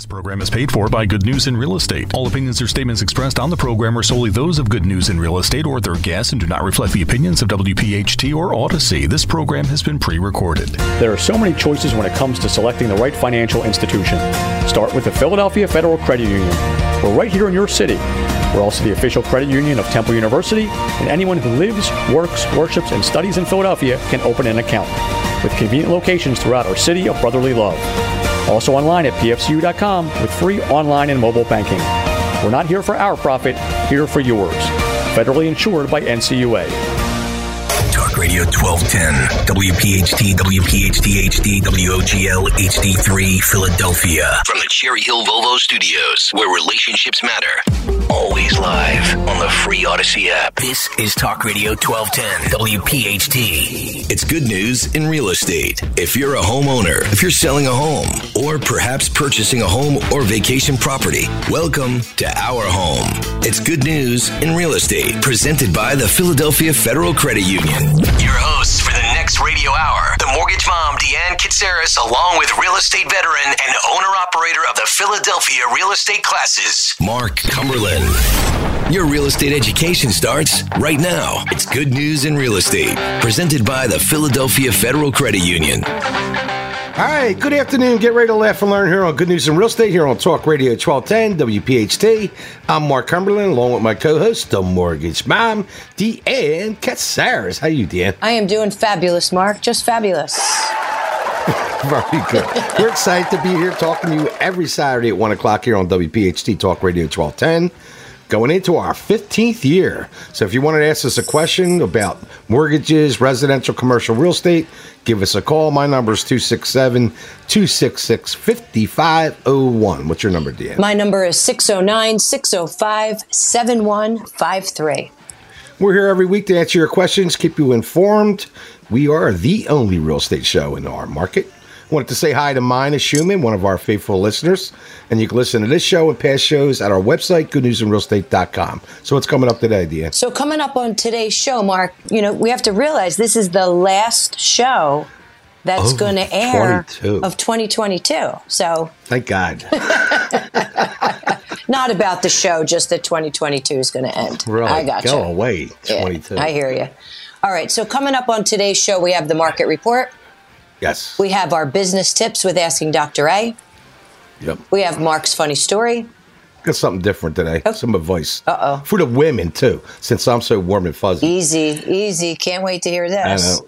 This program is paid for by Good News in Real Estate. All opinions or statements expressed on the program are solely those of Good News in Real Estate or their guests and do not reflect the opinions of WPHT or Odyssey. This program has been pre-recorded. There are so many choices when it comes to selecting the right financial institution. Start with the Philadelphia Federal Credit Union. We're right here in your city. We're also the official credit union of Temple University, and anyone who lives, works, worships, and studies in Philadelphia can open an account with convenient locations throughout our city of brotherly love. Also online at pfcu.com with free online and mobile banking. We're not here for our profit, here for yours. Federally insured by NCUA. Talk Radio 1210, WPHT, WPHT HD, WOGL HD3, Philadelphia. From the Cherry Hill Volvo Studios, where relationships matter. Always live on the Free Odyssey app. This is Talk Radio 1210, WPHT. It's Good News in Real Estate. If you're a homeowner, if you're selling a home, or perhaps purchasing a home or vacation property, welcome to Our Home. It's Good News in Real Estate, presented by the Philadelphia Federal Credit Union. Your hosts for the next radio hour, the mortgage mom, Deanne Katsaris, along with real estate veteran and owner-operator of the Philadelphia Real Estate Classes, Mark Cumberland. Your real estate education starts right now. It's Good News in Real Estate, presented by the Philadelphia Federal Credit Union. All right, good afternoon. Get ready to laugh and learn here on Good News in Real Estate, here on Talk Radio 1210, WPHT. I'm Mark Cumberland, along with my co-host, the mortgage mom, Deanne Katsaris. How are you, Deanne? I am doing fabulous, Mark. Just fabulous. Very good. We're excited to be here talking to you every Saturday at 1 o'clock here on WPHT Talk Radio 1210. Going into our 15th year. So if you wanted to ask us a question about mortgages, residential, commercial real estate, give us a call. My number is 267-266-5501. What's your number, Deanne? My number is 609-605-7153. We're here every week to answer your questions, keep you informed. We are the only real estate show in our market. Wanted to say hi to Mina Schumann, one of our faithful listeners. And you can listen to this show and past shows at our website, goodnewsinrealestate.com. So what's coming up today, Deanne? So coming up on today's show, Mark, you know, we have to realize this is the last show that's going to air of 2022. So thank God. Not about the show, just that 2022 is going to end. Right. I got you. Go away, 22. Yeah, I hear you. All right. So coming up on today's show, we have the market report. Yes. We have our business tips with Asking Dr. A. Yep. We have Mark's funny story. Got something different today. Oh. Some advice. Uh-oh. For the women, too, since I'm so warm and fuzzy. Easy, easy. Can't wait to hear this. I know.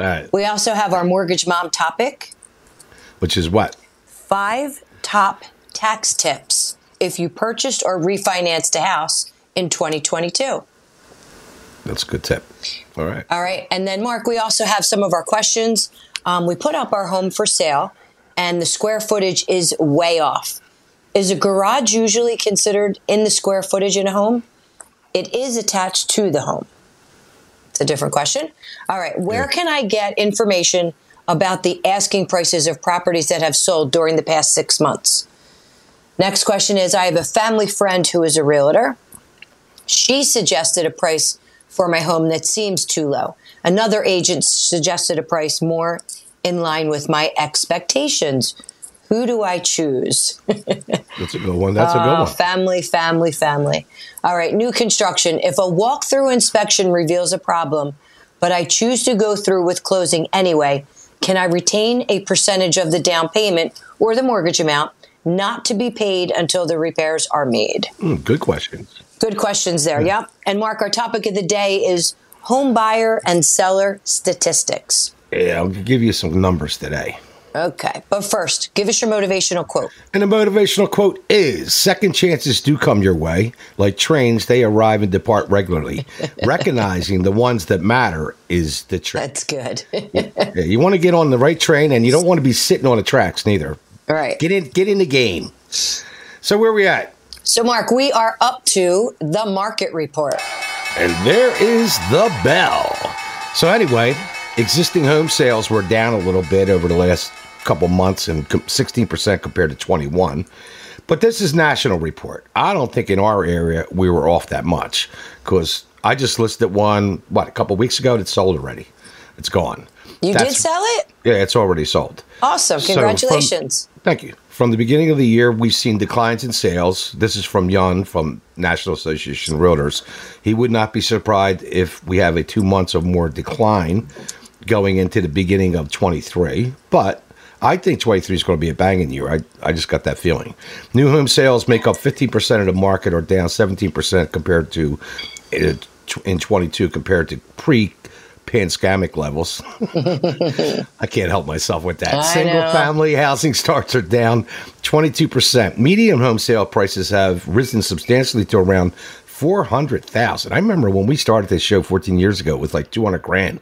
All right. We also have our mortgage mom topic. Which is what? 5 top tax tips if you purchased or refinanced a house in 2022. That's a good tip. All right. All right. And then, Mark, we also have some of our questions. We put up our home for sale, and the square footage is way off. Is a garage usually considered in the square footage in a home? It is attached to the home. It's a different question. All right. Where can I get information about the asking prices of properties that have sold during the past 6 months? Next question is, I have a family friend who is a realtor. She suggested a price for my home that seems too low. Another agent suggested a price more in line with my expectations. Who do I choose? That's a good one. That's a good one. Family. All right. New construction. If a walkthrough inspection reveals a problem, but I choose to go through with closing anyway, can I retain a percentage of the down payment or the mortgage amount not to be paid until the repairs are made? Good questions. Good questions there. Yeah. Yep. And Mark, our topic of the day is home buyer and seller statistics. Yeah, I'll give you some numbers today. Okay. But first, give us your motivational quote. And the motivational quote is, second chances do come your way. Like trains, they arrive and depart regularly. Recognizing the ones that matter is the trick. That's good. Yeah, you want to get on the right train, and you don't want to be sitting on the tracks neither. All right. Get in the game. So where are we at? So, Mark, we are up to the market report. And there is the bell. So anyway, existing home sales were down a little bit over the last couple months, and 16% compared to 21. But this is national report. I don't think in our area we were off that much, because I just listed one, a couple weeks ago, that sold already. It's gone. You did sell it? Yeah, it's already sold. Awesome. Congratulations. Thank you. From the beginning of the year, we've seen declines in sales. This is from Jan from National Association of Realtors. He would not be surprised if we have a 2 months or more decline going into the beginning of 23. But I think 23 is going to be a banging year. I just got that feeling. New home sales make up 15% of the market, or down 17% compared to in 22 compared to pre-pandemic levels. I can't help myself with that. Single-family housing starts are down 22%. Median home sale prices have risen substantially to around $400,000. I remember when we started this show 14 years ago, it was like $200,000.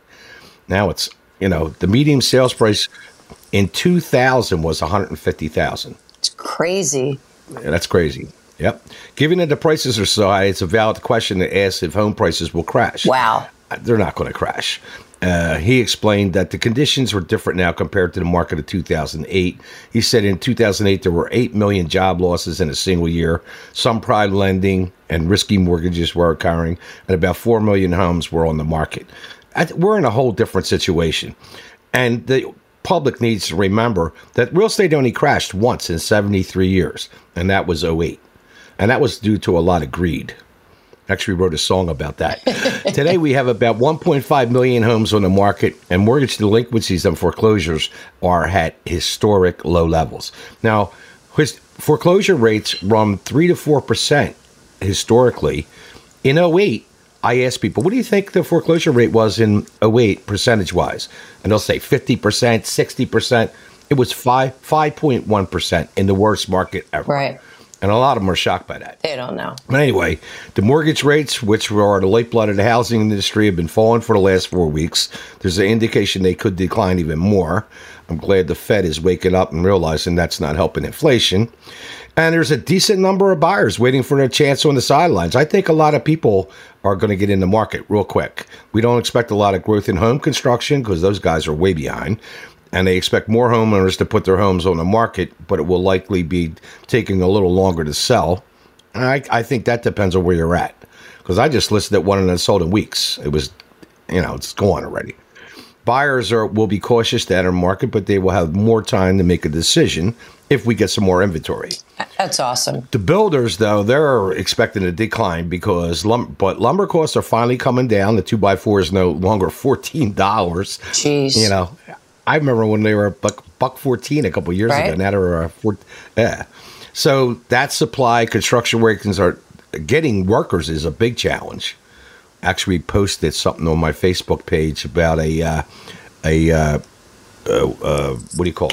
Now it's, you know, the median sales price in 2000 was $150,000. It's crazy. Yeah, that's crazy. Yep. Given that the prices are so high, it's a valid question to ask if home prices will crash. Wow. They're not going to crash. He explained that the conditions were different now compared to the market of 2008. He said in 2008, there were 8 million job losses in a single year. Some prime lending and risky mortgages were occurring, and about 4 million homes were on the market. We're in a whole different situation. And the public needs to remember that real estate only crashed once in 73 years, and that was 2008. And that was due to a lot of greed. Actually, we wrote a song about that. Today, we have about 1.5 million homes on the market, and mortgage delinquencies and foreclosures are at historic low levels. Now, foreclosure rates run 3 to 4% historically. In 2008, I asked people, what do you think the foreclosure rate was in 2008 percentage-wise? And they'll say 50%, 60%. It was 5.1% in the worst market ever. Right. And a lot of them are shocked by that. They don't know. But anyway, the mortgage rates, which are the lifeblood of the housing industry, have been falling for the last 4 weeks. There's an indication they could decline even more. I'm glad the Fed is waking up and realizing that's not helping inflation. And there's a decent number of buyers waiting for their chance on the sidelines. I think a lot of people are going to get in the market real quick. We don't expect a lot of growth in home construction because those guys are way behind. And they expect more homeowners to put their homes on the market, but it will likely be taking a little longer to sell. And I think that depends on where you're at, because I just listed that one and it sold in weeks. It was, you know, it's gone already. Buyers will be cautious to enter market, but they will have more time to make a decision if we get some more inventory. That's awesome. The builders, though, they're expecting a decline because lumber costs are finally coming down. The 2x4 is no longer $14. Jeez. You know, I remember when they were $1.14 a couple of years ago. Now they're so that supply construction workers are getting workers is a big challenge. Actually, posted something on my Facebook page about a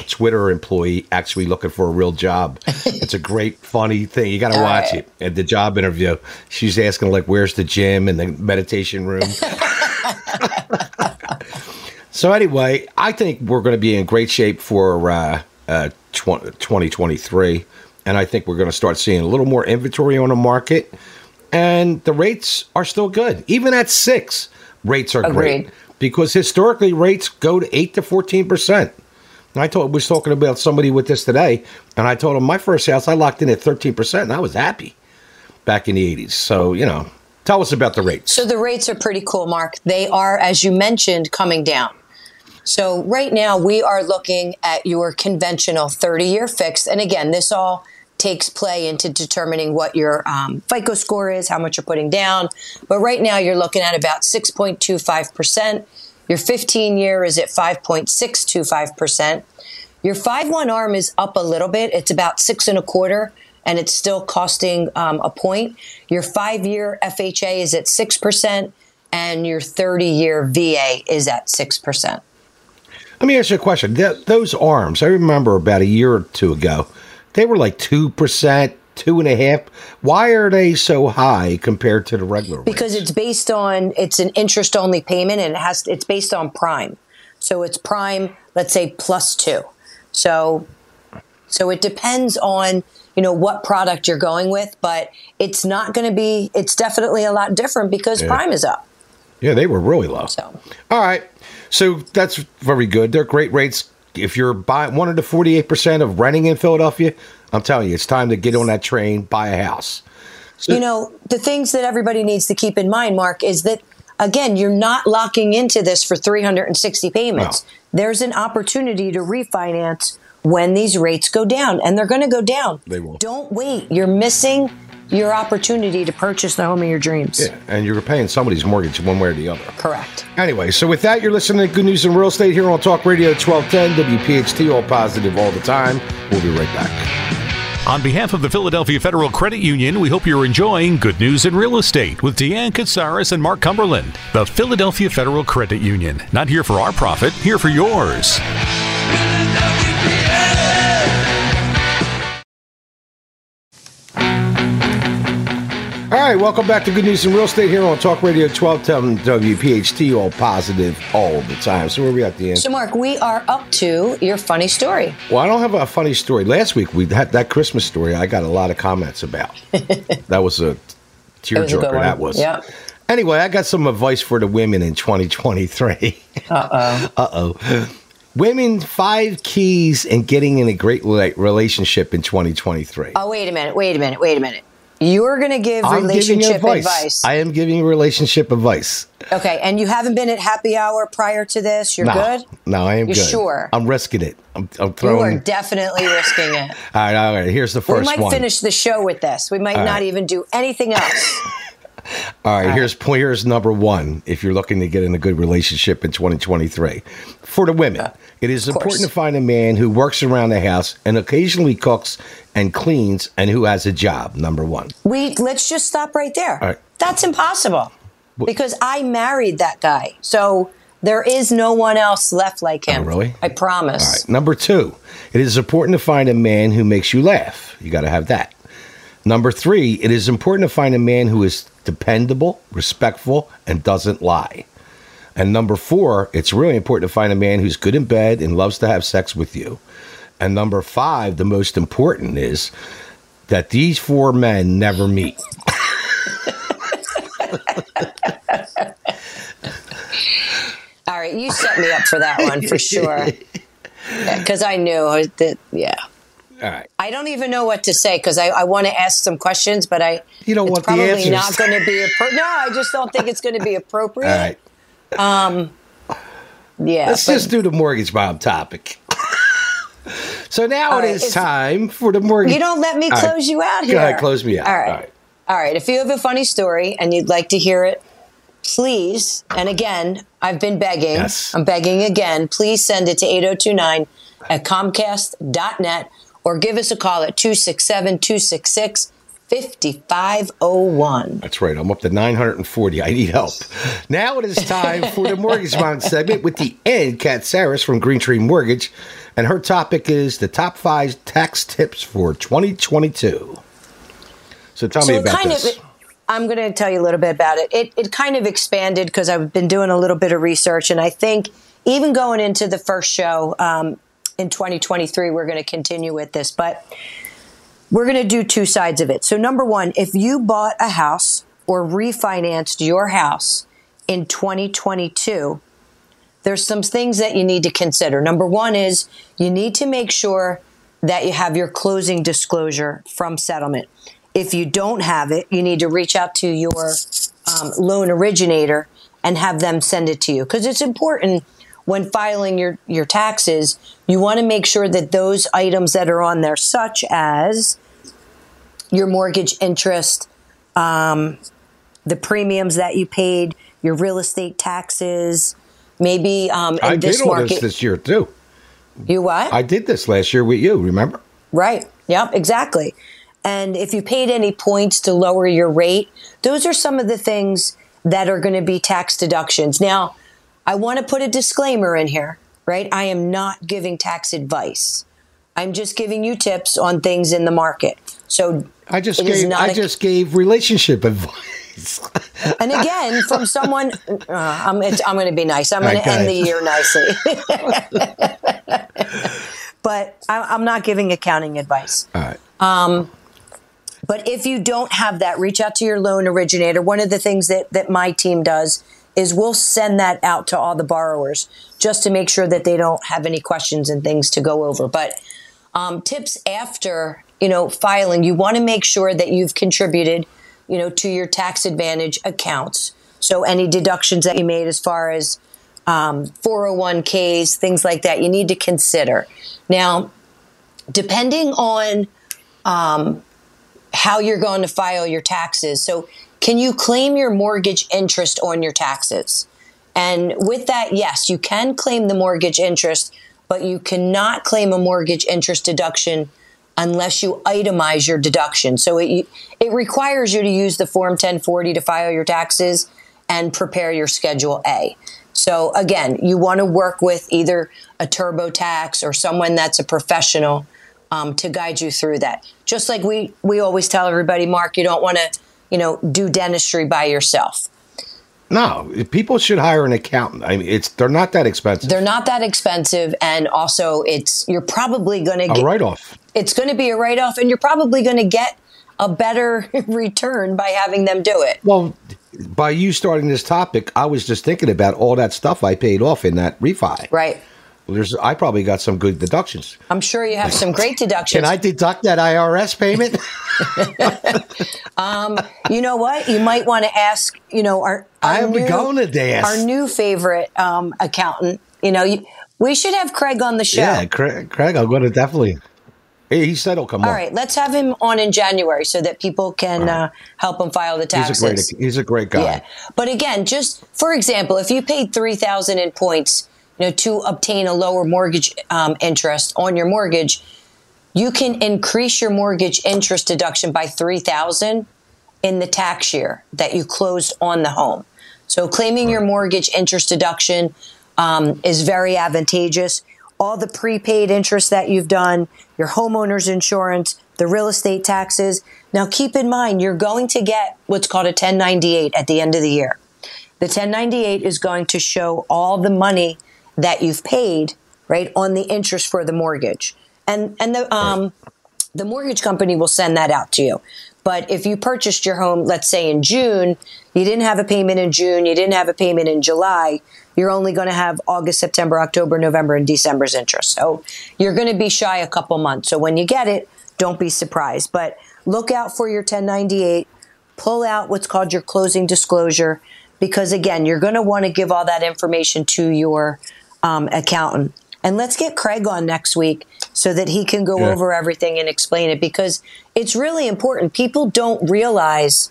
Twitter employee actually looking for a real job. It's a great funny thing. You got to watch it. At the job interview, she's asking like, "Where's the gym and the meditation room?" So anyway, I think we're going to be in great shape for 2023, and I think we're going to start seeing a little more inventory on the market, and the rates are still good. Even at 6, rates are great, because historically rates go to 8 to 14%. And I was talking about somebody with this today, and I told him my first house I locked in at 13%, and I was happy back in the 80s. So, you know, tell us about the rates. So the rates are pretty cool, Mark. They are, as you mentioned, coming down. So right now we are looking at your conventional 30-year fixed. And again, this all takes play into determining what your FICO score is, how much you're putting down. But right now you're looking at about 6.25%. Your 15-year is at 5.625%. Your 5-1 ARM is up a little bit. It's about 6.25%. And it's still costing a point. Your 5-year FHA is at 6%, and your 30-year VA is at 6%. Let me ask you a question. Those ARMs, I remember about a year or two ago, they were like 2%, 2.5%. Why are they so high compared to the regular rates? Because it's based on, it's an interest-only payment, and it's based on prime. So it's prime, let's say, +2. So it depends on, you know, what product you're going with, but it's not going to be, it's definitely a lot different because prime is up. Yeah, they were really low. So, all right. So that's very good. They're great rates. If you're buying 1 to 48% of renting in Philadelphia, I'm telling you, it's time to get on that train, buy a house. So, you know, the things that everybody needs to keep in mind, Mark, is that, again, you're not locking into this for 360 payments. No. There's an opportunity to refinance when these rates go down, and they're going to go down. They will. Don't wait. You're missing your opportunity to purchase the home of your dreams. Yeah, and you're paying somebody's mortgage one way or the other. Correct. Anyway, so with that, you're listening to Good News in Real Estate here on Talk Radio 1210, WPHT, all positive all the time. We'll be right back. On behalf of the Philadelphia Federal Credit Union, we hope you're enjoying Good News in Real Estate with Deanne Katsaris and Mark Cumberland. The Philadelphia Federal Credit Union. Not here for our profit, here for yours. All right, welcome back to Good News in Real Estate here on Talk Radio 1210 WPHT, all positive all the time. So where are we at, Deanne? So, Mark, we are up to your funny story. Well, I don't have a funny story. Last week, we had that Christmas story I got a lot of comments about. That was a tearjerker, that was. Yeah. Anyway, I got some advice for the women in 2023. Uh-oh. Uh-oh. Women, 5 keys in getting in a great relationship in 2023. Oh, wait a minute. You're going to give relationship advice. I am giving you relationship advice. Okay. And you haven't been at happy hour prior to this? You're good? No, I am good. You're sure? I'm risking it. I'm throwing. You are definitely risking it. All right. Here's the first one. We might finish the show with this. We might not even do anything else. All right. Here's number one. If you're looking to get in a good relationship in 2023. For the women, it is important to find a man who works around the house and occasionally cooks and cleans and who has a job, number one. Let's just stop right there. All right. That's impossible because I married that guy. So there is no one else left like him. Oh, really? I promise. All right. Number two, it is important to find a man who makes you laugh. You got to have that. Number three, it is important to find a man who is dependable, respectful, and doesn't lie. And number four, it's really important to find a man who's good in bed and loves to have sex with you. And number five, the most important is that these 4 men never meet. All right, you set me up for that one for sure. Because I knew that, yeah. All right. I don't even know what to say because I want to ask some questions, but you don't want the answers. Probably not going to be appropriate. No, I just don't think it's going to be appropriate. All right. Yeah. Let's just do the mortgage mom topic. So now it is time for the mortgage. You don't let me close you out here. Go ahead, close me out. All right. If you have a funny story and you'd like to hear it, please. And again, I've been begging. Yes. I'm begging again. Please send it to 8029 at comcast.net or give us a call at 267-266. 5501. That's right. I'm up to 940. I need help. Now it is time for the Mortgage Mom segment with Deanne Katsaris from Green Tree Mortgage. And her topic is the top 5 tax tips for 2022. So tell me about this. I'm going to tell you a little bit about it. It kind of expanded because I've been doing a little bit of research. And I think even going into the first show in 2023, we're going to continue with this. But we're going to do 2 sides of it. So number one, if you bought a house or refinanced your house in 2022, there's some things that you need to consider. Number one is you need to make sure that you have your closing disclosure from settlement. If you don't have it, you need to reach out to your loan originator and have them send it to you because it's important when filing your taxes, you want to make sure that those items that are on there, such as your mortgage interest, the premiums that you paid, your real estate taxes, maybe in this market. I did all this year, too. You what? I did this last year with you, remember? Right. Yep, exactly. And if you paid any points to lower your rate, those are some of the things that are going to be tax deductions. Now, I want to put a disclaimer in here, right? I am not giving tax advice. I'm just giving you tips on things in the market. So I just gave relationship advice. And again, from someone, I'm going to be nice. I'm going to end the year nicely. But I'm not giving accounting advice. All right. But if you don't have that, reach out to your loan originator. One of the things that my team does is we'll send that out to all the borrowers just to make sure that they don't have any questions and things to go over. But tips after, filing, you want to make sure that you've contributed, to your tax advantage accounts. So any deductions that you made as far as 401ks, things like that, you need to consider. Now, depending on how you're going to file your taxes. So can you claim your mortgage interest on your taxes? And with that, yes, you can claim the mortgage interest, but you cannot claim a mortgage interest deduction unless you itemize your deduction. So it requires you to use the Form 1040 to file your taxes and prepare your Schedule A. So again, you want to work with either a TurboTax or someone that's a professional to guide you through that. Just like we always tell everybody, Mark, you don't want to, do dentistry by yourself. No, people should hire an accountant. I mean, they're not that expensive. They're not that expensive, and also you're probably going to get a write-off. It's going to be a write-off, and you're probably going to get a better return by having them do it. Well, by you starting this topic, I was just thinking about all that stuff I paid off in that refi. Right. I probably got some good deductions. I'm sure you have some great deductions. Can I deduct that IRS payment? You know what? You might want to ask, our new favorite accountant. We should have Craig on the show. Yeah, Craig, I'm going to definitely. He said he'll come on. All right, let's have him on in January so that people can help him file the taxes. He's a great guy. Yeah. But again, just for example, if you paid $3,000 in points, to obtain a lower mortgage interest on your mortgage, you can increase your mortgage interest deduction by $3,000 in the tax year that you closed on the home. So claiming your mortgage interest deduction is very advantageous. All the prepaid interest that you've done, your homeowner's insurance, the real estate taxes. Now, keep in mind, you're going to get what's called a 1098 at the end of the year. The 1098 is going to show all the money that you've paid, right, on the interest for the mortgage. And the mortgage company will send that out to you. But if you purchased your home, let's say in June, you didn't have a payment in June, you didn't have a payment in July, you're only going to have August, September, October, November, and December's interest. So you're going to be shy a couple months. So when you get it, don't be surprised. But look out for your 1098. Pull out what's called your closing disclosure, because, again, you're going to want to give all that information to your accountant. And let's get Craig on next week so that he can go over everything and explain it, because it's really important. People don't realize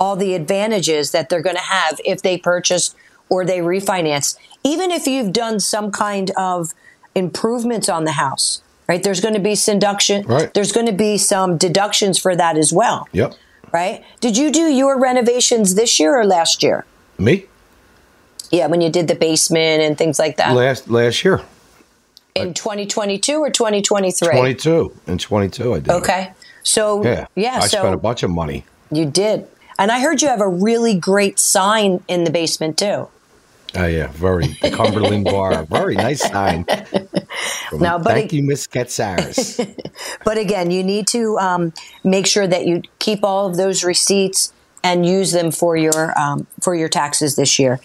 all the advantages that they're going to have if they purchase or they refinance. Even if you've done some kind of improvements on the house, right? There's going to be There's going to be some deductions for that as well. Yep. Right? Did you do your renovations this year or last year? Me? Yeah, when you did the basement and things like that. Last year. In 2022 or 2023? 22 I did. Okay. So, I spent a bunch of money. You did. And I heard you have a really great sign in the basement, too. Oh, yeah. The Cumberland Bar. Very nice sign. Thank you, Ms. Katsaris. But again, you need to make sure that you keep all of those receipts and use them for your taxes this year.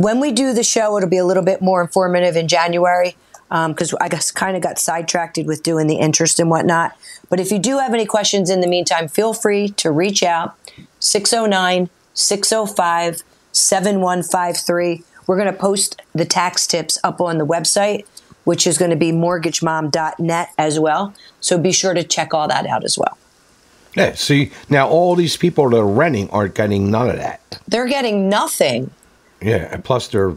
When we do the show, it'll be a little bit more informative in January, because I kind of got sidetracked with doing the interest and whatnot. But if you do have any questions in the meantime, feel free to reach out, 609-605-7153. We're going to post the tax tips up on the website, which is going to be MortgageMom.net as well. So be sure to check all that out as well. Yeah, see, now all these people that are renting aren't getting none of that. They're getting nothing. Yeah, and plus they're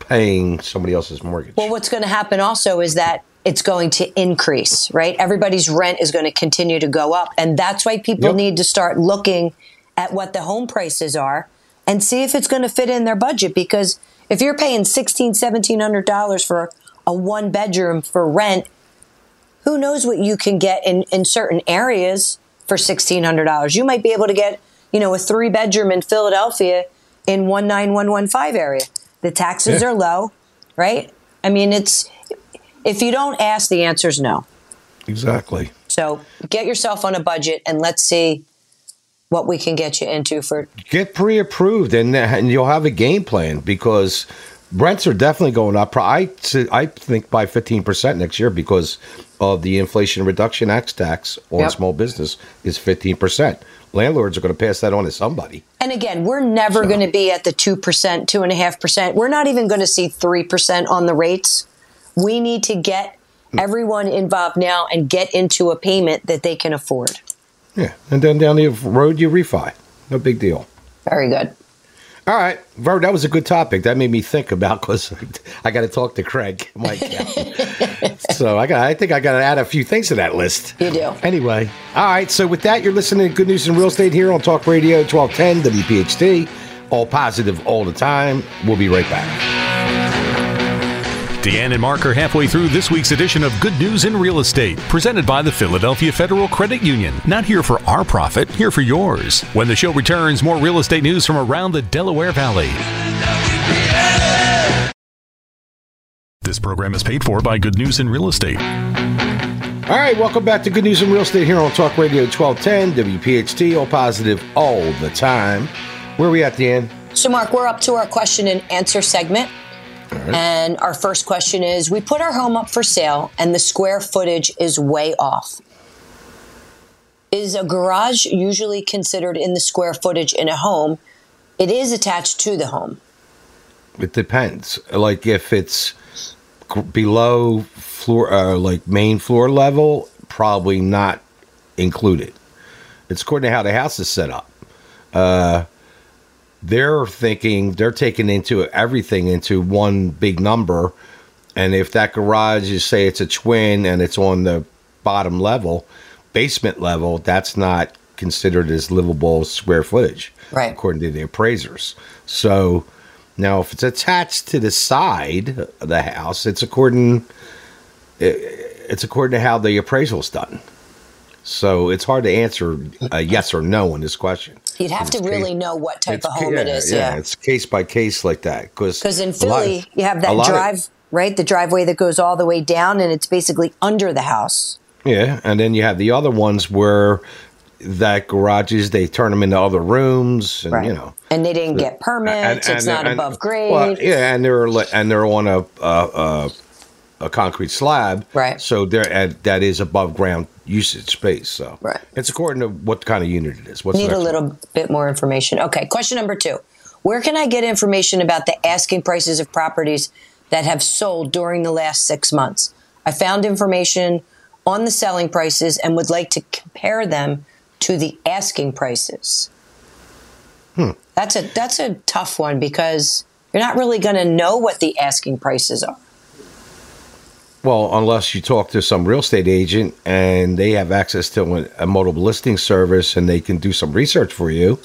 paying somebody else's mortgage. Well, what's going to happen also is that it's going to increase, right? Everybody's rent is going to continue to go up. And that's why people need to start looking at what the home prices are and see if it's going to fit in their budget. Because if you're paying $1,600, $1,700 for a one-bedroom for rent, who knows what you can get in certain areas for $1,600. You might be able to get, a three-bedroom in Philadelphia in 19115 area. The taxes are low, right? I mean, if you don't ask, the answer's no. Exactly. So get yourself on a budget and let's see what we can get you into for. Get pre-approved and you'll have a game plan, because rents are definitely going up. I think by 15% next year, because of the Inflation Reduction Act tax on small business is 15%. Landlords are going to pass that on to somebody. And again, we're never going to be at the 2%, 2.5%. We're not even going to see 3% on the rates. We need to get everyone involved now and get into a payment that they can afford. Yeah, and then down the road you refi. No big deal. Very good. All right, Vern, that was a good topic. That made me think about, because I got to talk to Craig, my accountant. So I think I got to add a few things to that list. You do. Anyway, all right, so with that, you're listening to Good News in Real Estate here on Talk Radio 1210 WPHT. All positive all the time. We'll be right back. Deanne and Mark are halfway through this week's edition of Good News in Real Estate, presented by the Philadelphia Federal Credit Union. Not here for our profit, here for yours. When the show returns, more real estate news from around the Delaware Valley. This program is paid for by Good News in Real Estate. All right, welcome back to Good News in Real Estate here on Talk Radio 1210, WPHT, all positive all the time. Where are we at, Deanne? So, Mark, we're up to our question and answer segment. Right. And our first question is, we put our home up for sale and the square footage is way off. Is a garage usually considered in the square footage in a home? It is attached to the home. It depends. Like if it's below floor, like main floor level, probably not included. It's according to how the house is set up. They're thinking, they're taking into everything into one big number. And if that garage, you say it's a twin and it's on the bottom level, basement level, that's not considered as livable square footage, right, according to the appraisers. So now if it's attached to the side of the house, it's according to how the appraisal's done. So it's hard to answer a yes or no on this question. You'd have to really know what type of home it is. Yeah, it's case by case like that. Because in Philly, you have that drive, right? The driveway that goes all the way down, and it's basically under the house. Yeah, and then you have the other ones where that garages, they turn them into other rooms, and you know, and they didn't get permits. It's not above grade. Well, yeah, and they're on a concrete slab, right? So that is above ground usage space. So it's according to what kind of unit it is. Need a little bit more information. Okay, question number 2. Where can I get information about the asking prices of properties that have sold during the last 6 months? I found information on the selling prices and would like to compare them to the asking prices. That's a tough one, because you're not really going to know what the asking prices are. Well, unless you talk to some real estate agent and they have access to a multiple listing service and they can do some research for you.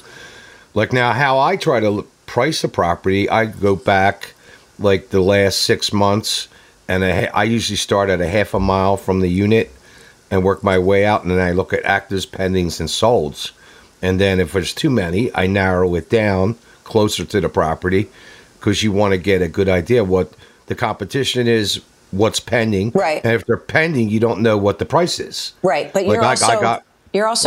Like now, how I try to price a property, I go back like the last 6 months, and I usually start at a half a mile from the unit and work my way out. And then I look at actives, pendings, and solds. And then if there's too many, I narrow it down closer to the property, because you want to get a good idea what the competition is, what's pending, right? And if they're pending, you don't know what the price is, right? But you're also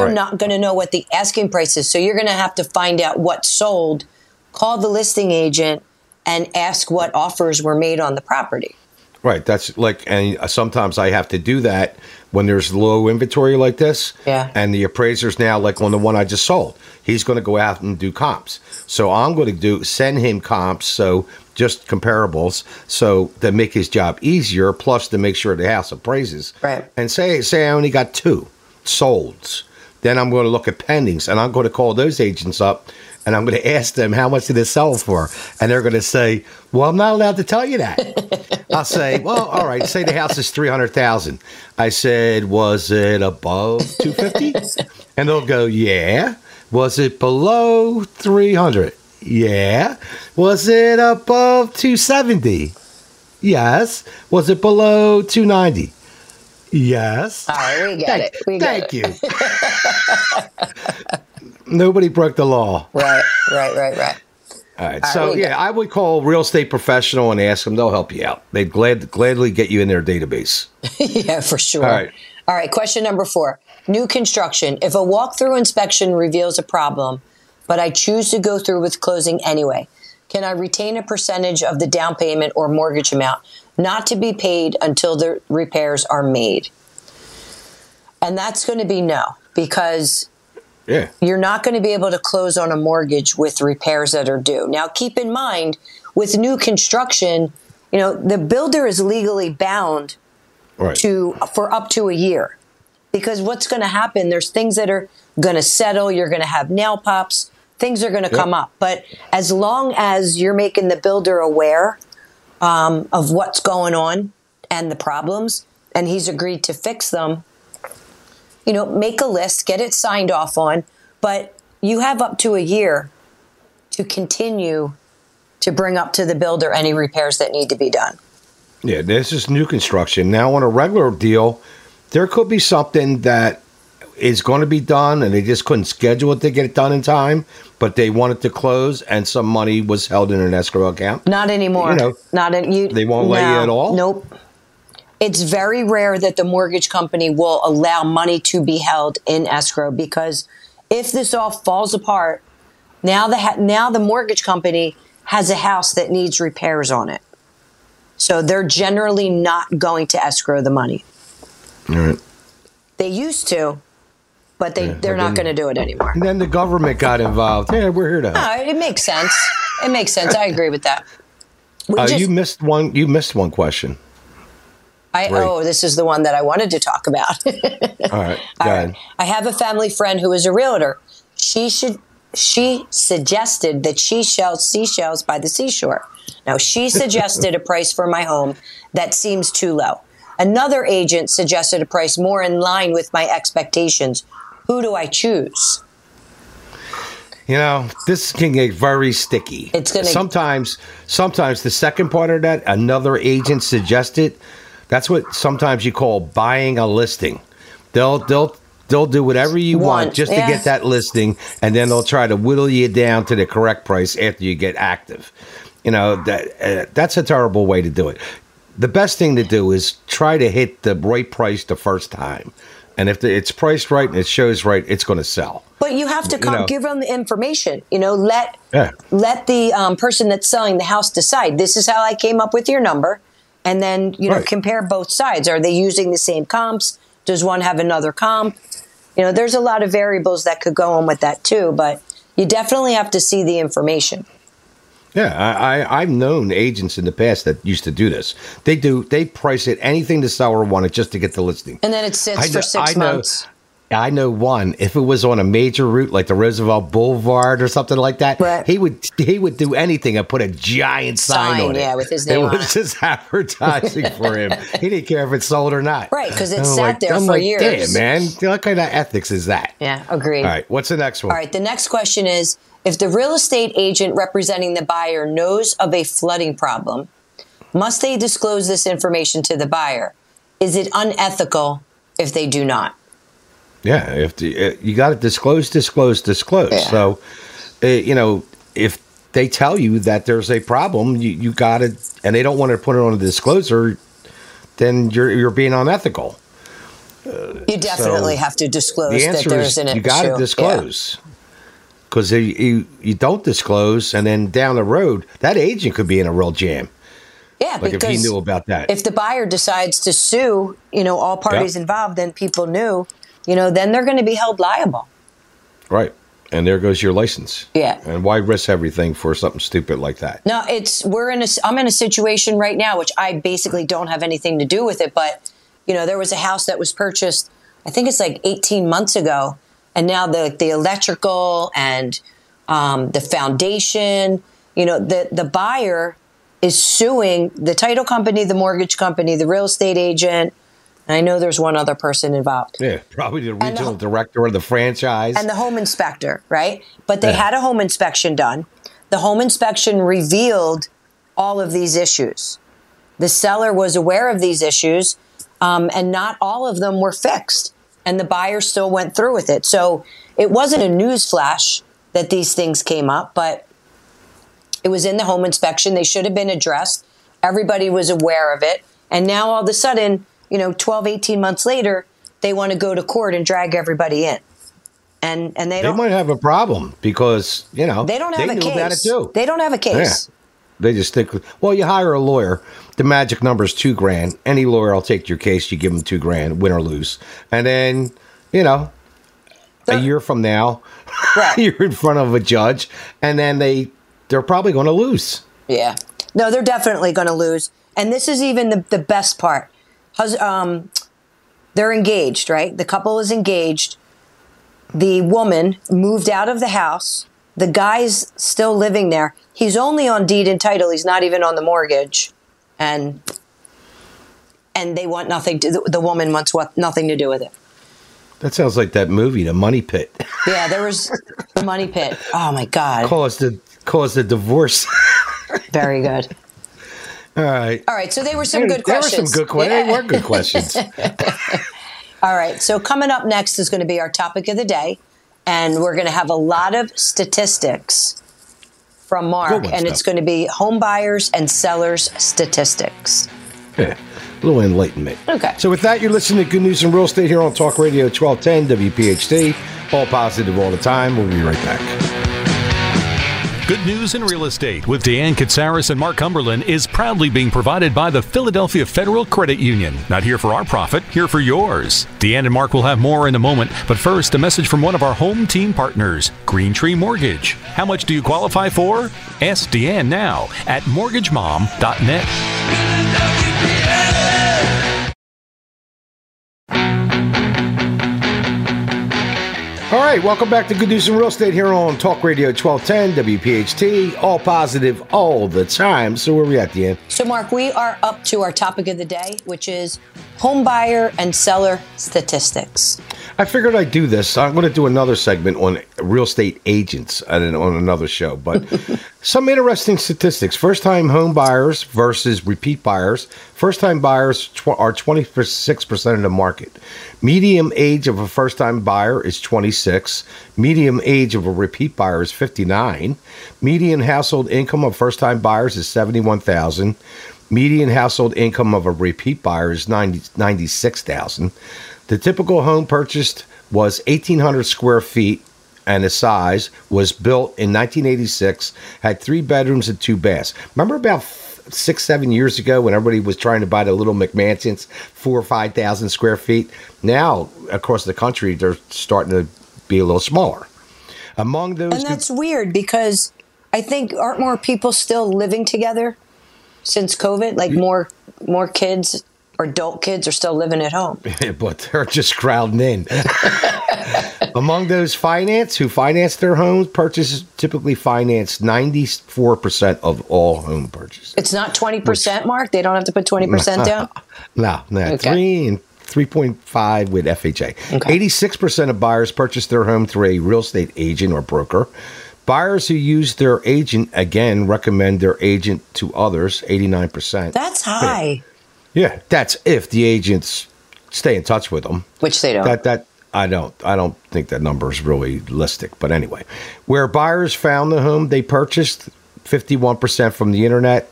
not going to know what the asking price is, so you're going to have to find out what sold. Call the listing agent and ask what offers were made on the property. Right. That's like, and sometimes I have to do that when there's low inventory like this. Yeah. And the appraisers now, like on the one I just sold, he's going to go out and do comps. So I'm going to send him comps, so just comparables, so to make his job easier, plus to make sure the house appraises. Right. And say I only got 2 solds. Then I'm going to look at pendings, and I'm going to call those agents up, and I'm going to ask them, how much did it sell for? And they're going to say, well, I'm not allowed to tell you that. I'll say, well, all right, say the house is $300,000. I said, was it above $250,000? And they'll go, yeah. Was it below $300,000? Yeah. Was it above $270,000? Yes. Was it below $290,000? Yes. All right, we got it. Thank you. Nobody broke the law. Right. All right. So, I would call a real estate professional and ask them. They'll help you out. They'd gladly get you in their database. Yeah, for sure. All right. Question number 4. New construction. If a walkthrough inspection reveals a problem, but I choose to go through with closing anyway, can I retain a percentage of the down payment or mortgage amount not to be paid until the repairs are made? And that's going to be no, because... yeah. You're not going to be able to close on a mortgage with repairs that are due. Now, keep in mind, with new construction, you know, the builder is legally bound right, for up to a year. Because what's going to happen, there's things that are going to settle. You're going to have nail pops. Things are going to come up. But as long as you're making the builder aware of what's going on and the problems, and he's agreed to fix them, you know, make a list, get it signed off on. But you have up to a year to continue to bring up to the builder any repairs that need to be done. Yeah, this is new construction. Now, on a regular deal, there could be something that is going to be done, and they just couldn't schedule it to get it done in time, but they wanted to close, and some money was held in an escrow account. Not anymore. You know, they won't lay you at all? Nope. It's very rare that the mortgage company will allow money to be held in escrow, because if this all falls apart, now the mortgage company has a house that needs repairs on it. So they're generally not going to escrow the money. All right. They used to. But they're not going to do it anymore. And then the government got involved. Yeah, we're here to help. No, it makes sense. It makes sense. I agree with that. You missed one question. This is the one that I wanted to talk about. All right. Go ahead. I have a family friend who is a realtor. She suggested that she sells seashells by the seashore. Now, she suggested a price for my home that seems too low. Another agent suggested a price more in line with my expectations. Who do I choose? You know, this can get very sticky. It's going to sometimes the second part of that, another agent suggested. That's what sometimes you call buying a listing. They'll do whatever you want just to get that listing, and then they'll try to whittle you down to the correct price after you get active. You know, that's a terrible way to do it. The best thing to do is try to hit the right price the first time. And if it's priced right and it shows right, it's going to sell. But you have to give them the information. You know, let the person that's selling the house decide. This is how I came up with your number, and then compare both sides. Are they using the same comps? Does one have another comp? You know, there's a lot of variables that could go on with that too. But you definitely have to see the information. Yeah, I've known agents in the past that used to do this. They price it anything the seller wanted just to get the listing, and then it sits for 6 months. I know one. If it was on a major route like the Roosevelt Boulevard or something like that, right, he would do anything and put a giant sign on it. Yeah, with his name on it. It was just advertising for him. He didn't care if it sold or not. Right, because it sat there for years. Damn, man, what kind of ethics is that? Yeah, agreed. All right, what's the next one? All right, the next question is, if the real estate agent representing the buyer knows of a flooding problem, must they disclose this information to the buyer? Is it unethical if they do not? Yeah, you got to disclose. Yeah. So, you know, if they tell you that there's a problem, you got to, and they don't want to put it on a disclosure, then you're being unethical. You definitely have to disclose that there's an issue. You got to disclose. Yeah. Because you don't disclose, and then down the road, that agent could be in a real jam. Yeah, because if he knew about that. If the buyer decides to sue, you know, all parties involved, then people knew, you know, then they're going to be held liable. Right. And there goes your license. Yeah. And why risk everything for something stupid like that? No, I'm in a situation right now, which I basically don't have anything to do with it. But, you know, there was a house that was purchased, I think it's like 18 months ago. And now the electrical and the foundation, you know, the buyer is suing the title company, the mortgage company, the real estate agent. And I know there's one other person involved. Yeah, probably the regional director of the franchise. And the home inspector, right? But they had a home inspection done. The home inspection revealed all of these issues. The seller was aware of these issues, and not all of them were fixed. And the buyer still went through with it. So it wasn't a news flash that these things came up, but it was in the home inspection. They should have been addressed. Everybody was aware of it. And now all of a sudden, you know, 12, 18 months later, they want to go to court and drag everybody in. And they don't. They might have a problem because, you know, they don't have a case. About it too. They don't have a case. Yeah. They just stick with, well, you hire a lawyer. The magic number is $2,000. Any lawyer will take your case. You give them $2,000, win or lose. And then, you know, a year from now, you're in front of a judge, and then they're probably going to lose. Yeah. No, they're definitely going to lose. And this is even the best part. they're engaged, right? The couple is engaged. The woman moved out of the house. The guy's still living there. He's only on deed and title. He's not even on the mortgage. And they want nothing to, the woman wants nothing to do with it. That sounds like that movie, The Money Pit. Yeah, there was The Money Pit. Oh, my God. Caused the divorce. Very good. All right. So they were some good questions. There were some good questions. Yeah. They were good questions. All right. So coming up next is going to be our topic of the day. And we're going to have a lot of statistics from Mark. And it's going to be home buyers and sellers statistics. Yeah. A little enlightenment. Okay. So with that, you're listening to Good News in Real Estate here on Talk Radio 1210 WPHT. All positive all the time. We'll be right back. Good News in Real Estate with Deanne Katsaris and Mark Cumberland is proudly being provided by the Philadelphia Federal Credit Union. Not here for our profit, here for yours. Deanne and Mark will have more in a moment, but first, a message from one of our home team partners, Green Tree Mortgage. How much do you qualify for? Ask Deanne now at MortgageMom.net. All right, welcome back to Good News in Real Estate here on Talk Radio 1210, WPHT, all positive all the time. So where are we at, Deanne? So, Mark, we are up to our topic of the day, which is home buyer and seller statistics. I figured I'd do this. I'm going to do another segment on real estate agents and on another show, but some interesting statistics. First-time home buyers versus repeat buyers. First-time buyers are 26% of the market. Medium age of a first-time buyer is 26. Medium age of a repeat buyer is 59. Median household income of first-time buyers is $71,000. Median household income of a repeat buyer is $96,000. The typical home purchased was 1,800 square feet, and the size was built in 1986, had 3 bedrooms and 2 baths. Remember about 6-7 years ago when everybody was trying to buy the little McMansions, 4,000 or 5,000 square feet? Now, across the country, they're starting to be a little smaller. Among those, and that's weird because I think aren't more people still living together since COVID? Like more kids. Or adult kids are still living at home. But they're just crowding in. Among those who finance their homes, purchases typically finance 94% of all home purchases. It's not 20%, Mark? They don't have to put 20% down? No. Okay. 3 and 3.5 with FHA. Okay. 86% of buyers purchase their home through a real estate agent or broker. Buyers who use their agent, again, recommend their agent to others, 89%. That's high. Yeah, that's if the agents stay in touch with them. Which they don't. I don't think that number is really realistic. But anyway, where buyers found the home they purchased, 51% from the internet.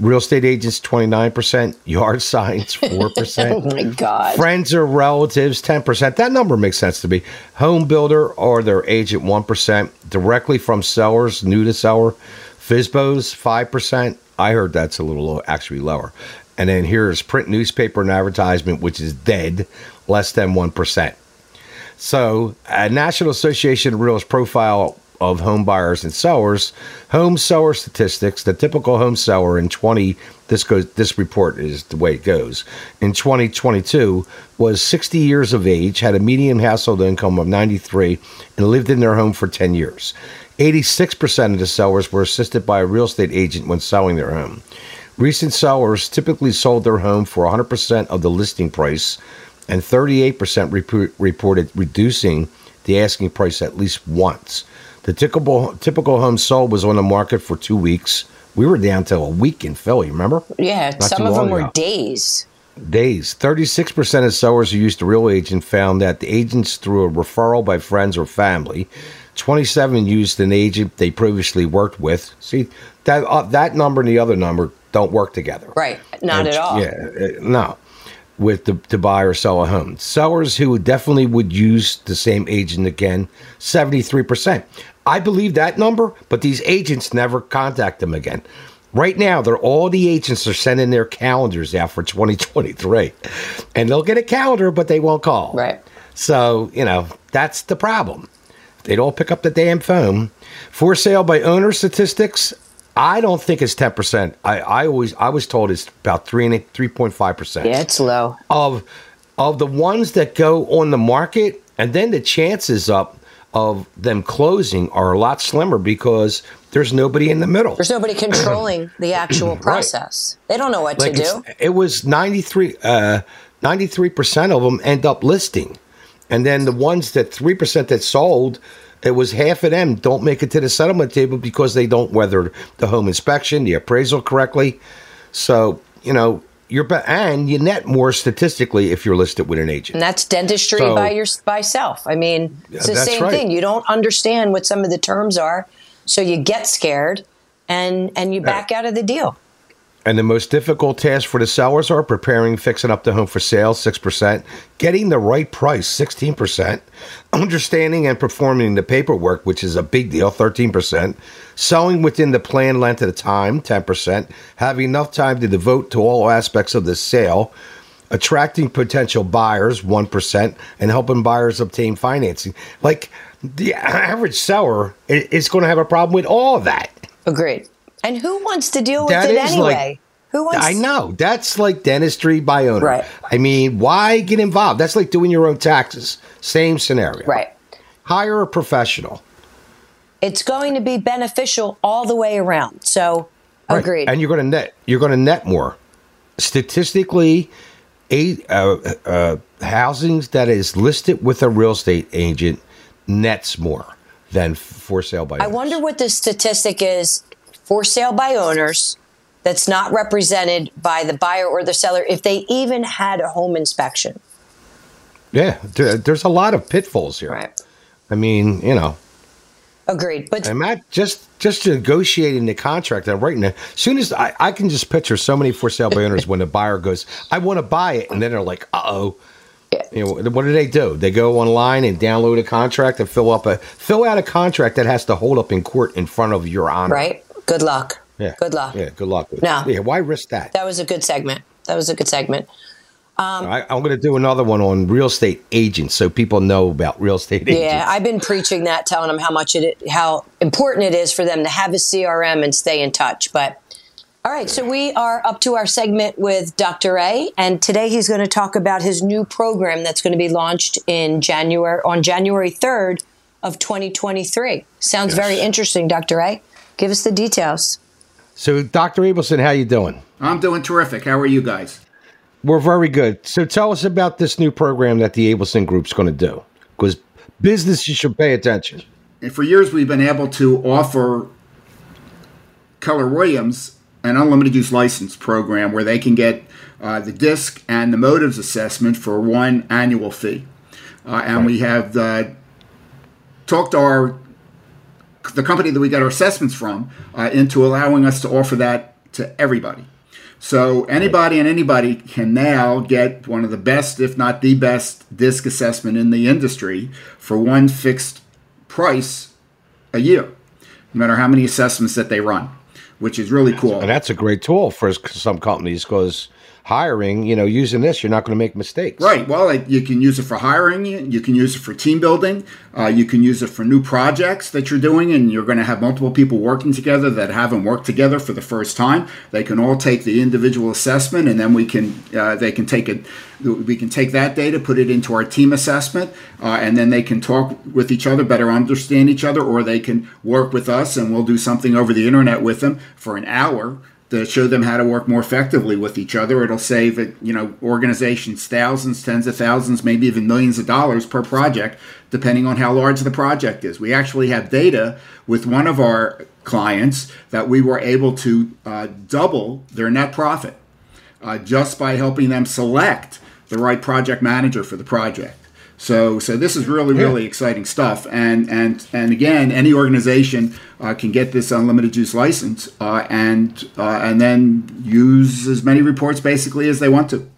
Real estate agents, 29%. Yard signs, 4%. Oh, my God. Friends or relatives, 10%. That number makes sense to me. Home builder or their agent, 1%. Directly from sellers, new to seller. FSBOs, 5%. I heard that's a little low, actually lower. And then here's print, newspaper, and advertisement, which is dead, less than 1%. So, National Association of Realtors profile of home buyers and sellers, home seller statistics, the typical home seller in this report is the way it goes. In 2022, was 60 years of age, had a median household income of 93, and lived in their home for 10 years. 86% of the sellers were assisted by a real estate agent when selling their home. Recent sellers typically sold their home for 100% of the listing price, and 38% reported reducing the asking price at least once. The typical home sold was on the market for 2 weeks. We were down till a week in Philly, remember? Yeah, some of them were days. 36% of sellers who used a real agent found that the agents through a referral by friends or family. 27% used an agent they previously worked with. See, that number and the other number don't work together. Right. Not at all. Yeah. No. With to buy or sell a home. Sellers who definitely would use the same agent again, 73%. I believe that number, but these agents never contact them again. Right now, all the agents are sending their calendars out for 2023. And they'll get a calendar, but they won't call. Right. So, that's the problem. They don't pick up the damn phone. For sale by owner statistics, I don't think it's 10%. I was told it's about 3.5%. Yeah, it's low. Of the ones that go on the market, and then the chances up of them closing are a lot slimmer because there's nobody in the middle. There's nobody controlling the actual process. Right. They don't know what to do. It was 93% of them end up listing. And then the ones that 3% that sold, it was half of them don't make it to the settlement table because they don't weather the home inspection, the appraisal correctly. So, you know, and you net more statistically if you're listed with an agent. And that's dentistry by self. I mean, it's the same thing. You don't understand what some of the terms are, so you get scared and you back out of the deal. And the most difficult tasks for the sellers are preparing, fixing up the home for sale, 6%, getting the right price, 16%, understanding and performing the paperwork, which is a big deal, 13%, selling within the planned length of the time, 10%, having enough time to devote to all aspects of the sale, attracting potential buyers, 1%, and helping buyers obtain financing. Like, the average seller is going to have a problem with all of that. Agreed. And who wants to deal with it anyway? I know. That's like dentistry by owner. Right. I mean, why get involved? That's like doing your own taxes. Same scenario. Right. Hire a professional. It's going to be beneficial all the way around. So, agreed. And you're going to net more. Statistically, housings that is listed with a real estate agent nets more than for sale by owners. I wonder what the statistic is. For sale by owners that's not represented by the buyer or the seller, if they even had a home inspection. Yeah, there's a lot of pitfalls here. Right. I mean, you know. Agreed. But I'm not just negotiating the contract and writing it. As soon as I can just picture so many for sale by owners when the buyer goes, I want to buy it. And then they're like, uh-oh. Yeah. You know, what do? They go online and download a contract and fill out a contract that has to hold up in court in front of your honor. Right. Good luck. Yeah. Good luck. Yeah. Good luck. No. Yeah. Why risk that? That was a good segment. I'm going to do another one on real estate agents, so people know about real estate agents. Yeah, I've been preaching that, telling them how important it is for them to have a CRM and stay in touch. But all right, so we are up to our segment with Dr. A, and today he's going to talk about his new program that's going to be launched in January 3rd of 2023. Sounds very interesting, Dr. A. Give us the details. So, Dr. Abelson, how you doing? I'm doing terrific. How are you guys? We're very good. So tell us about this new program that the Abelson Group's going to do, because businesses should pay attention. And for years, we've been able to offer Keller Williams an unlimited use license program where they can get the DISC and the motives assessment for one annual fee. We have talked to the company that we got our assessments from into allowing us to offer that to everybody. So anybody can now get one of the best, if not the best, DISC assessment in the industry for one fixed price a year, no matter how many assessments that they run, which is really cool. And that's a great tool for some companies because hiring, you know, using this, you're not going to make mistakes. Right. Well, you can use it for hiring. You can use it for team building. You can use it for new projects that you're doing, and you're going to have multiple people working together that haven't worked together for the first time. They can all take the individual assessment, and then we can take that data, put it into our team assessment, and then they can talk with each other, better understand each other, or they can work with us, and we'll do something over the internet with them for an hour to show them how to work more effectively with each other. It'll save organizations thousands, tens of thousands, maybe even millions of dollars per project, depending on how large the project is. We actually have data with one of our clients that we were able to double their net profit just by helping them select the right project manager for the project. So this is really, really exciting stuff. And again, any organization can get this unlimited use license and then use as many reports basically as they want to.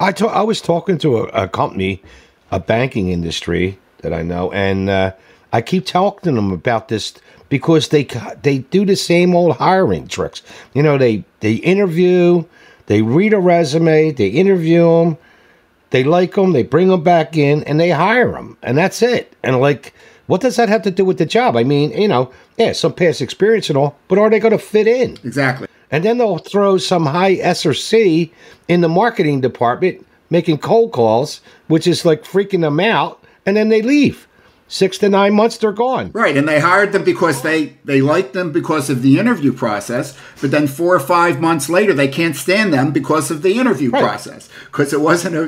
I was talking to a company, a banking industry that I know, and I keep talking to them about this because they do the same old hiring tricks. You know, they interview, they read a resume, they interview them. They like them, they bring them back in, and they hire them, and that's it. And like, What does that have to do with the job? I mean, you know, yeah, some past experience and all, but are they going to fit in? Exactly. And then they'll throw some high S or C in the marketing department making cold calls, which is like freaking them out, and then they leave. 6 to 9 months, they're gone. Right, and they hired them because they liked them because of the interview process, but then 4 or 5 months later, they can't stand them because of the interview process, because it wasn't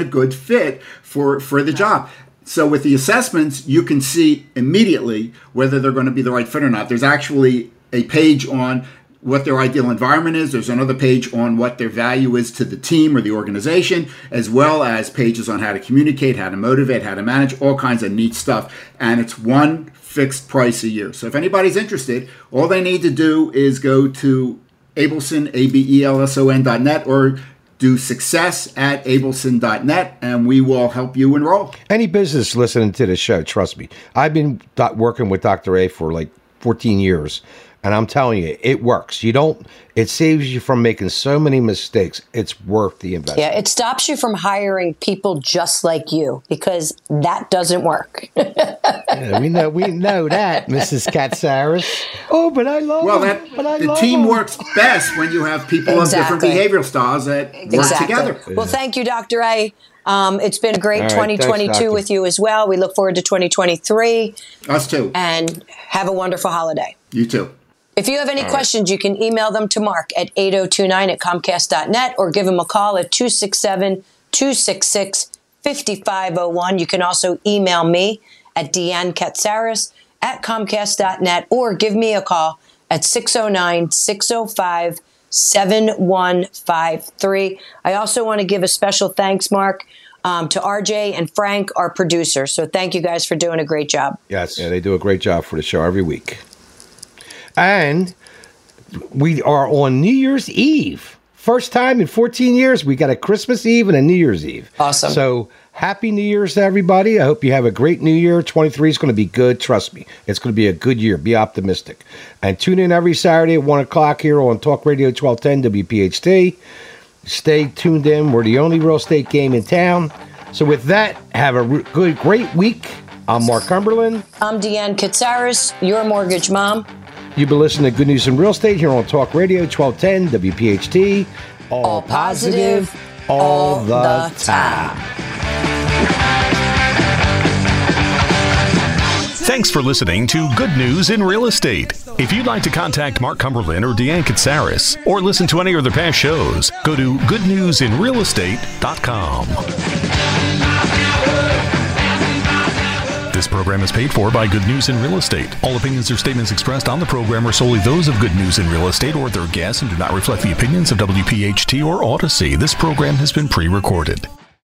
a good fit for the job. So with the assessments, you can see immediately whether they're going to be the right fit or not. There's actually a page on what their ideal environment is. There's another page on what their value is to the team or the organization, as well as pages on how to communicate, how to motivate, how to manage, all kinds of neat stuff. And it's one fixed price a year. So if anybody's interested, all they need to do is go to Abelson, Abelson.net, or do success at Abelson.net, and we will help you enroll. Any business listening to the show, trust me. I've been working with Dr. A for like 14 years. And I'm telling you, it works. It saves you from making so many mistakes. It's worth the investment. Yeah, it stops you from hiring people just like you, because that doesn't work. Yeah, we know that, Mrs. Katsaris. Oh, but I love the team works best when you have people of different behavioral styles that work together. Well, thank you, Dr. A. It's been a great 2022 with you as well. We look forward to 2023. Us too. And have a wonderful holiday. You too. If you have any questions, you can email them to Mark at 8029@comcast.net or give him a call at 267-266-5501. You can also email me at Deanne Katsaris at comcast.net or give me a call at 609-605-7153. I also want to give a special thanks, Mark, to RJ and Frank, our producers. So thank you guys for doing a great job. Yes, yeah, they do a great job for the show every week. And we are on New Year's Eve. First time in 14 years, we got a Christmas Eve and a New Year's Eve. Awesome. So happy New Year's to everybody. I hope you have a great New Year. 23 is going to be good. Trust me. It's going to be a good year. Be optimistic. And tune in every Saturday at 1 o'clock here on Talk Radio 1210 WPHT. Stay tuned in. We're the only real estate game in town. So with that, have a great week. I'm Mark Cumberland. I'm Deanne Katsaris, your mortgage mom. You've been listening to Good News in Real Estate here on Talk Radio 1210 WPHT. All positive, all the time. Thanks for listening to Good News in Real Estate. If you'd like to contact Mark Cumberland or Deanne Katsaris or listen to any of their past shows, go to goodnewsinrealestate.com. This program is paid for by Good News in Real Estate. All opinions or statements expressed on the program are solely those of Good News in Real Estate or their guests and do not reflect the opinions of WPHT or Odyssey. This program has been pre-recorded.